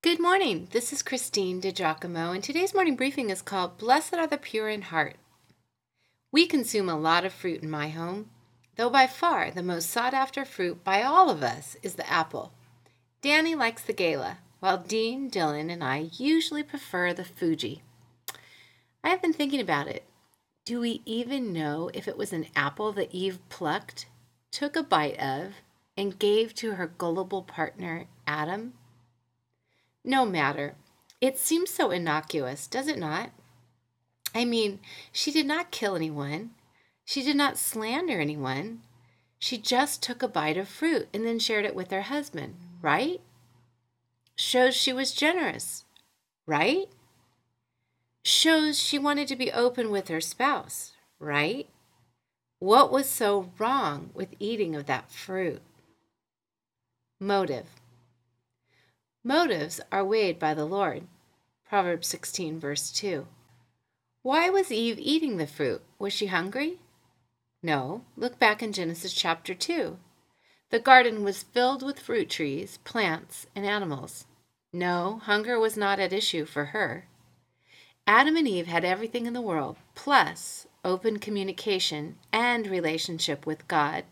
Good morning, this is Christine DiGiacomo, and today's morning briefing is called Blessed Are the Pure in Heart. We consume a lot of fruit in my home, though by far the most sought-after fruit by all of us is the apple. Danny likes the Gala, while Dean, Dylan, and I usually prefer the Fuji. I have been thinking about it. Do we even know if it was an apple that Eve plucked, took a bite of, and gave to her gullible partner, Adam? No matter. It seems so innocuous, does it not? I mean, she did not kill anyone. She did not slander anyone. She just took a bite of fruit and then shared it with her husband, right? Shows she was generous, right? Shows she wanted to be open with her spouse, right? What was so wrong with eating of that fruit? Motive. Motives are weighed by the Lord. Proverbs 16, verse 2. Why was Eve eating the fruit? Was she hungry? No. Look back in Genesis chapter 2. The garden was filled with fruit trees, plants, and animals. No, hunger was not at issue for her. Adam and Eve had everything in the world, plus open communication and relationship with God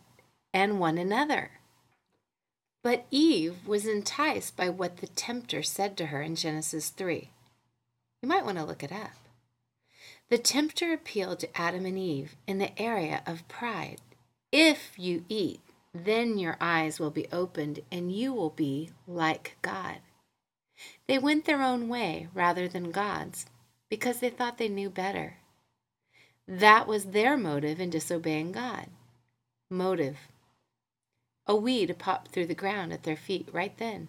and one another. But Eve was enticed by what the tempter said to her in Genesis 3. You might want to look it up. The tempter appealed to Adam and Eve in the area of pride. If you eat, then your eyes will be opened and you will be like God. They went their own way rather than God's because they thought they knew better. That was their motive in disobeying God. Motive. A weed popped through the ground at their feet right then,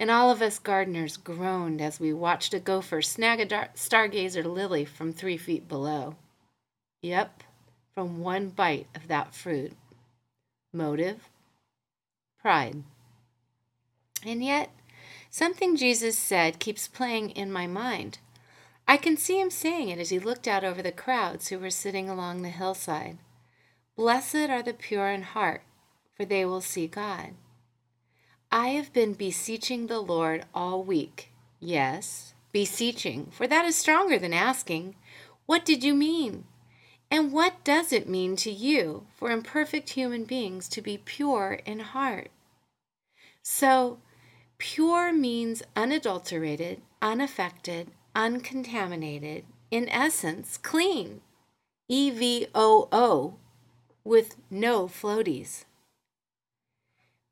and all of us gardeners groaned as we watched a gopher snag a stargazer lily from 3 feet below. Yep, from one bite of that fruit. Motive? Pride. And yet, something Jesus said keeps playing in my mind. I can see him saying it as he looked out over the crowds who were sitting along the hillside. Blessed are the pure in heart, for they will see God. I have been beseeching the Lord all week. Yes, beseeching, for that is stronger than asking. What did you mean? And what does it mean to you for imperfect human beings to be pure in heart? So, pure means unadulterated, unaffected, uncontaminated, in essence, clean. EVOO, with no floaties.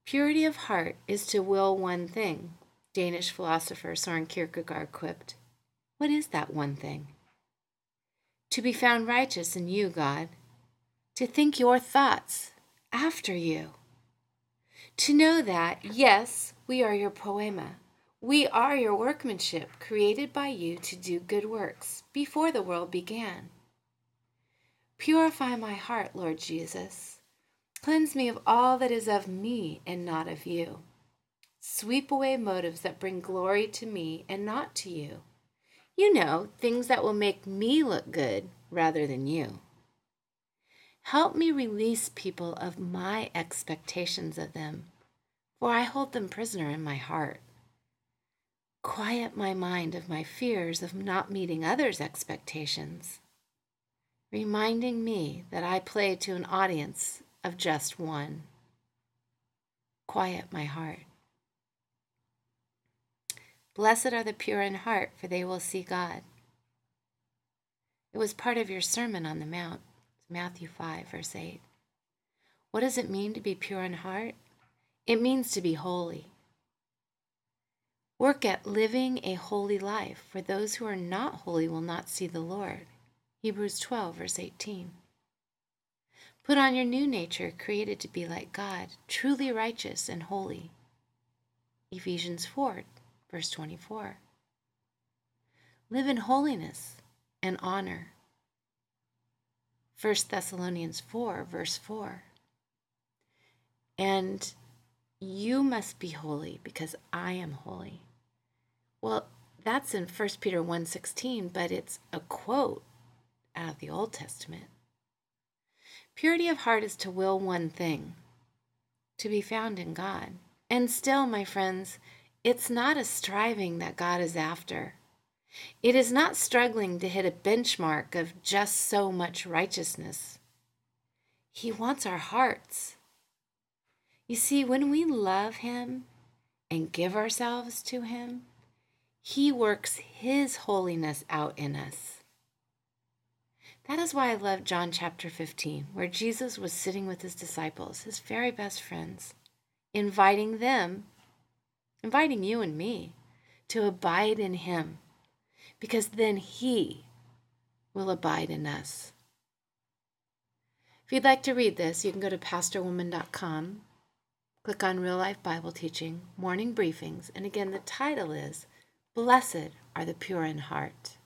Purity of heart is to will one thing, Danish philosopher Søren Kierkegaard quipped. What is that one thing? To be found righteous in you, God. To think your thoughts after you. To know that, yes, we are your poema. We are your workmanship, created by you to do good works before the world began. Purify my heart, Lord Jesus. Cleanse me of all that is of me and not of you. Sweep away motives that bring glory to me and not to you. You know, things that will make me look good rather than you. Help me release people of my expectations of them, for I hold them prisoner in my heart. Quiet my mind of my fears of not meeting others' expectations, reminding me that I play to an audience of just one. Quiet my heart. Blessed are the pure in heart, for they will see God. It was part of your Sermon on the Mount, Matthew 5, verse 8. What does it mean to be pure in heart? It means to be holy. Work at living a holy life, for those who are not holy will not see the Lord. Hebrews 12, verse 18. Put on your new nature, created to be like God, truly righteous and holy. Ephesians 4, verse 24. Live in holiness and honor. 1 Thessalonians 4, verse 4. And you must be holy because I am holy. Well, that's in 1 Peter 1:16, but it's a quote out of the Old Testament. Purity of heart is to will one thing, to be found in God. And still, my friends, It's not a striving that God is after. It is not struggling to hit a benchmark of just so much righteousness. He wants our hearts. You see, when we love Him and give ourselves to Him, He works His holiness out in us. That is why I love John chapter 15, where Jesus was sitting with His disciples, His very best friends, inviting them, inviting you and me, to abide in Him, because then He will abide in us. If you'd like to read this, you can go to PastorWoman.com, click on Real Life Bible Teaching, Morning Briefings, and again, the title is Blessed Are the Pure in Heart.